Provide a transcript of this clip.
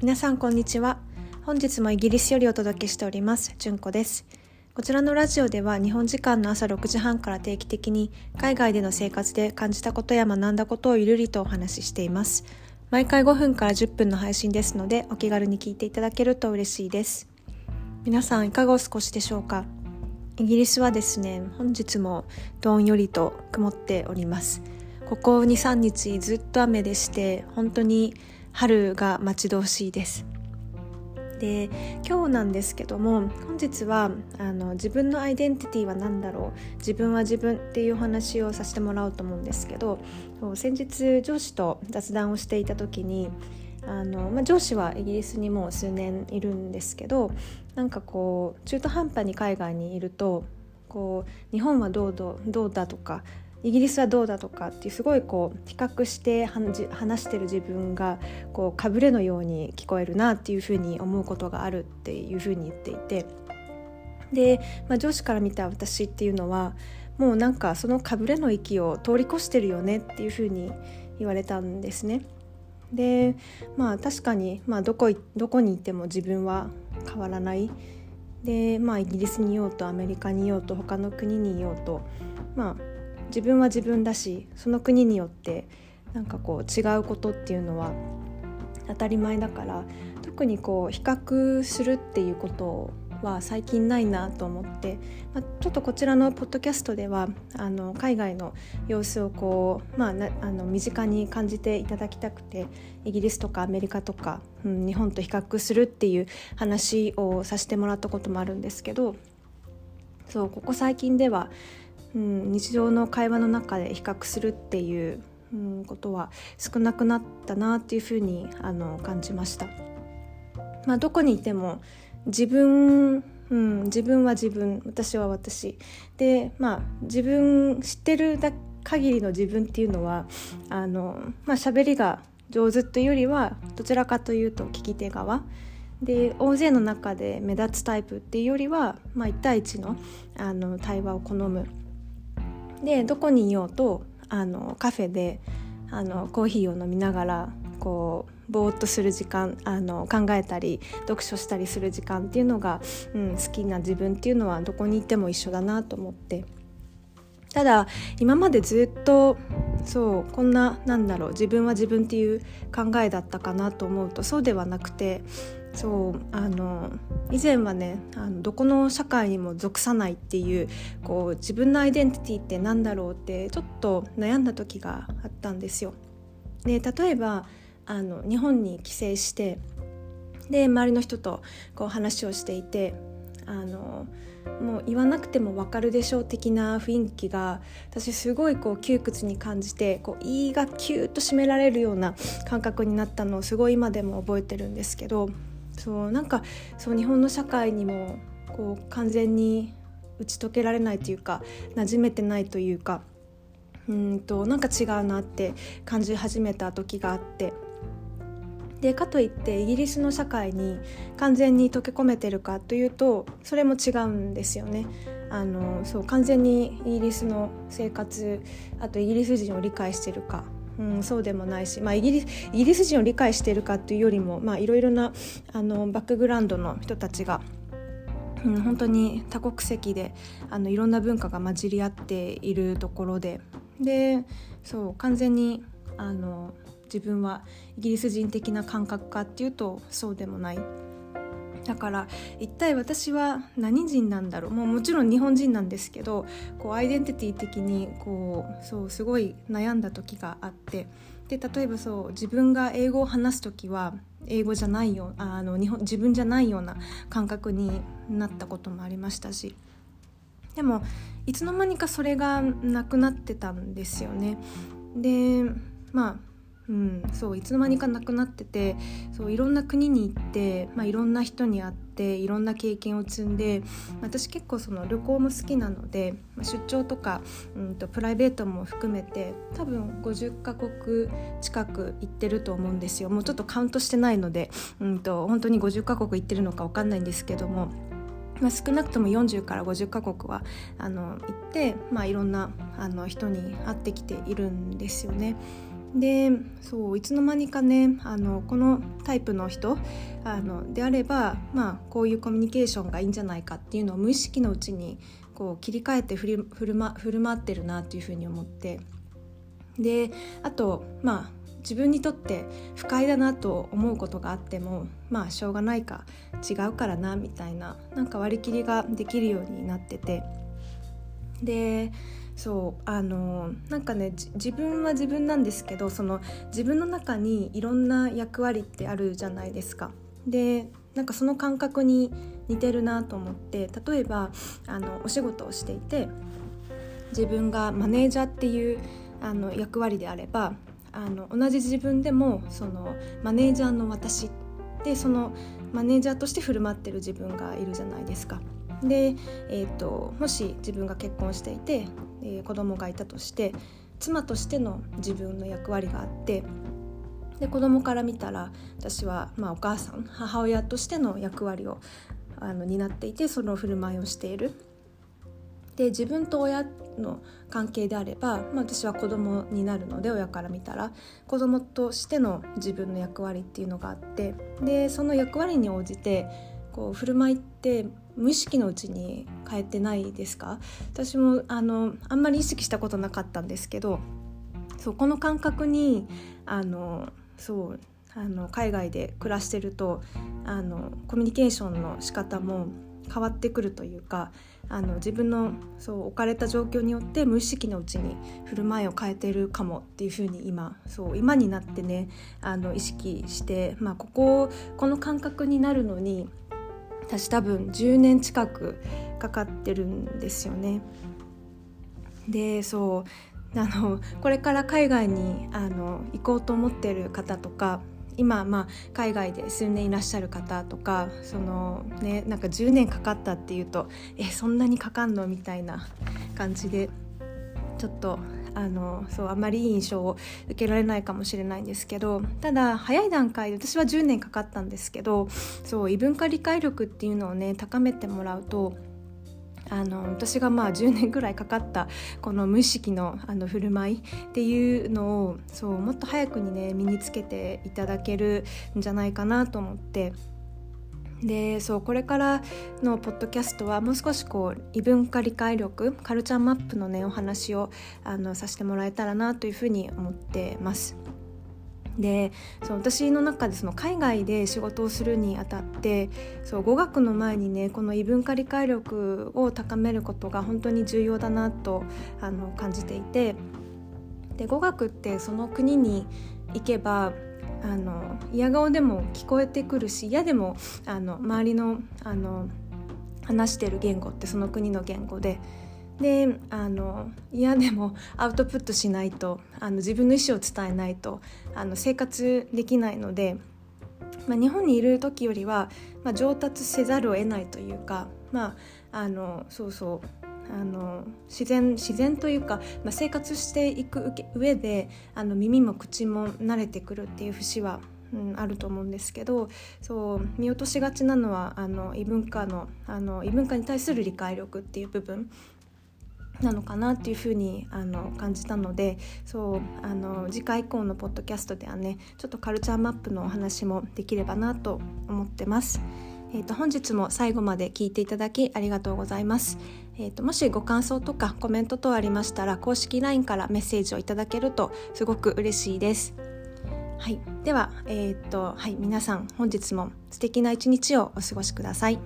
皆さんこんにちは。本日もイギリスよりお届けしておりますじゅんこです。こちらのラジオでは日本時間の朝6時半から定期的に海外での生活で感じたことや学んだことをゆるりとお話ししています。毎回5分から10分の配信ですので、お気軽に聞いていただけると嬉しいです。皆さんいかがお過ごしでしょうか。イギリスはですね、本日もどんよりと曇っております。ここ 2,3 日ずっと雨でして、本当に春が待ち遠しいです。で、今日なんですけども、本日は自分のアイデンティティは何だろう、自分は自分っていう話をさせてもらおうと思うんですけど、先日上司と雑談をしていた時に上司はイギリスにもう数年いるんですけど、なんかこう中途半端に海外にいると、こう日本はどうだとかイギリスはどうだとかっていう、すごいこう比較して話してる自分がこうかぶれのように聞こえるなっていうふうに思うことがあるっていうふうに言っていて、で、上司から見た私っていうのはもうなんかそのかぶれの域を通り越してるよねっていうふうに言われたんですね。で、確かに、どこにいても自分は変わらないで、イギリスにいようとアメリカにいようと他の国にいようと、自分は自分だし、その国によってなんかこう違うことっていうのは当たり前だから、特にこう比較するっていうことは最近ないなと思って、ちょっとこちらのポッドキャストでは海外の様子をこう、身近に感じていただきたくて、イギリスとかアメリカとか、日本と比較するっていう話をさせてもらったこともあるんですけど、そうここ最近では日常の会話の中で比較するっていうことは少なくなったなっていうふうに感じました。どこにいても自分は自分、私は私で、自分知ってる限りの自分っていうのは喋りが上手というよりは、どちらかというと聞き手側で、大勢の中で目立つタイプっていうよりは、1対1の対話を好む。で、どこにいようとカフェでコーヒーを飲みながらこうぼーっとする時間、考えたり読書したりする時間っていうのが、好きな自分っていうのはどこにいても一緒だなと思って、ただ今までずっとこんな、自分は自分っていう考えだったかなと思うと、そうではなくて、以前はね、どこの社会にも属さないっていう、こう自分のアイデンティティってなんだろうってちょっと悩んだ時があったんですよ。で、例えば日本に帰省して、で周りの人とこう話をしていて、もう言わなくても分かるでしょう的な雰囲気が、私すごいこう窮屈に感じて、こう胃がキューッと締められるような感覚になったのをすごい今でも覚えてるんですけど、日本の社会にもこう完全に打ち解けられないというか、馴染めてないというか、なんか違うなって感じ始めた時があって、でかといってイギリスの社会に完全に溶け込めてるかというと、それも違うんですよね。完全にイギリスの生活、あとイギリス人を理解してるか、そうでもないし、イギリス人を理解しているかというよりも、いろいろなバックグラウンドの人たちが、本当に多国籍でいろんな文化が混じり合っているところで、完全に自分はイギリス人的な感覚かっていうと、そうでもない。だから一体私は何人なんだろう、もちろん日本人なんですけど、こうアイデンティティ的にすごい悩んだ時があって、で例えば自分が英語を話す時は英語じゃないよ、自分じゃないような感覚になったこともありましたし、でもいつの間にかそれがなくなってたんですよね。でいつの間にかなくなってて、いろんな国に行って、いろんな人に会っていろんな経験を積んで、私結構旅行も好きなので、出張とか、プライベートも含めて多分50カ国近く行ってると思うんですよ。もうちょっとカウントしてないので、本当に50カ国行ってるのか分かんないんですけども、少なくとも40から50カ国は行って、いろんな人に会ってきているんですよね。で、そういつの間にかね、このタイプの人であれば、こういうコミュニケーションがいいんじゃないかっていうのを無意識のうちにこう切り替えて振る舞ってるなっていうふうに思って、であと自分にとって不快だなと思うことがあってもしょうがないか、違うからなみたいな、なんか割り切りができるようになってて、でそうなんかね、自分は自分なんですけど、その自分の中にいろんな役割ってあるじゃないですか。でなんかその感覚に似てるなと思って、例えばお仕事をしていて自分がマネージャーっていう役割であれば、同じ自分でもそのマネージャーの私で、そのマネージャーとして振る舞ってる自分がいるじゃないですか。で、もし自分が結婚していて、子供がいたとして、妻としての自分の役割があって、で子供から見たら私は、お母さん、母親としての役割を担っていて、その振る舞いをしている。で自分と親の関係であれば、私は子供になるので、親から見たら子供としての自分の役割っていうのがあって、でその役割に応じてこう振る舞いって無意識のうちに変えてないですか？私もあんまり意識したことなかったんですけど、そうこの感覚にそう海外で暮らしてるとコミュニケーションの仕方も変わってくるというか、自分の置かれた状況によって無意識のうちに振る舞いを変えてるかもっていうふうに今になってね、意識して、この感覚になるのに私多分10年近くかかってるんですよね。でそうこれから海外に行こうと思ってる方とか、今海外で数年いらっしゃる方とか、なんか10年かかったっていうと、そんなにかかんのみたいな感じで、ちょっとあまりいい印象を受けられないかもしれないんですけど、ただ早い段階で私は10年かかったんですけど、異文化理解力っていうのをね高めてもらうと、私が10年ぐらいかかったこの無意識の振る舞いっていうのをもっと早くにね身につけていただけるんじゃないかなと思って、でこれからのポッドキャストはもう少しこう異文化理解力、カルチャーマップのねお話をさせてもらえたらなというふうに思ってます。で私の中で海外で仕事をするにあたって、語学の前にねこの異文化理解力を高めることが本当に重要だなと感じていて、で語学ってその国に行けば嫌顔でも聞こえてくるし、嫌でも周りの話してる言語ってその国の言語で、で嫌でもアウトプットしないと、自分の意思を伝えないと生活できないので、日本にいる時よりは、上達せざるを得ないというか、自然というか、生活していく上で耳も口も慣れてくるっていう節は、あると思うんですけど、見落としがちなのは異文化に対する理解力っていう部分なのかなっていうふうに感じたので、次回以降のポッドキャストではねちょっとカルチャーマップのお話もできればなと思ってます。本日も最後まで聞いていただきありがとうございます。もしご感想とかコメント等ありましたら、公式 LINE からメッセージをいただけるとすごく嬉しいです。では皆さん本日も素敵な一日をお過ごしください。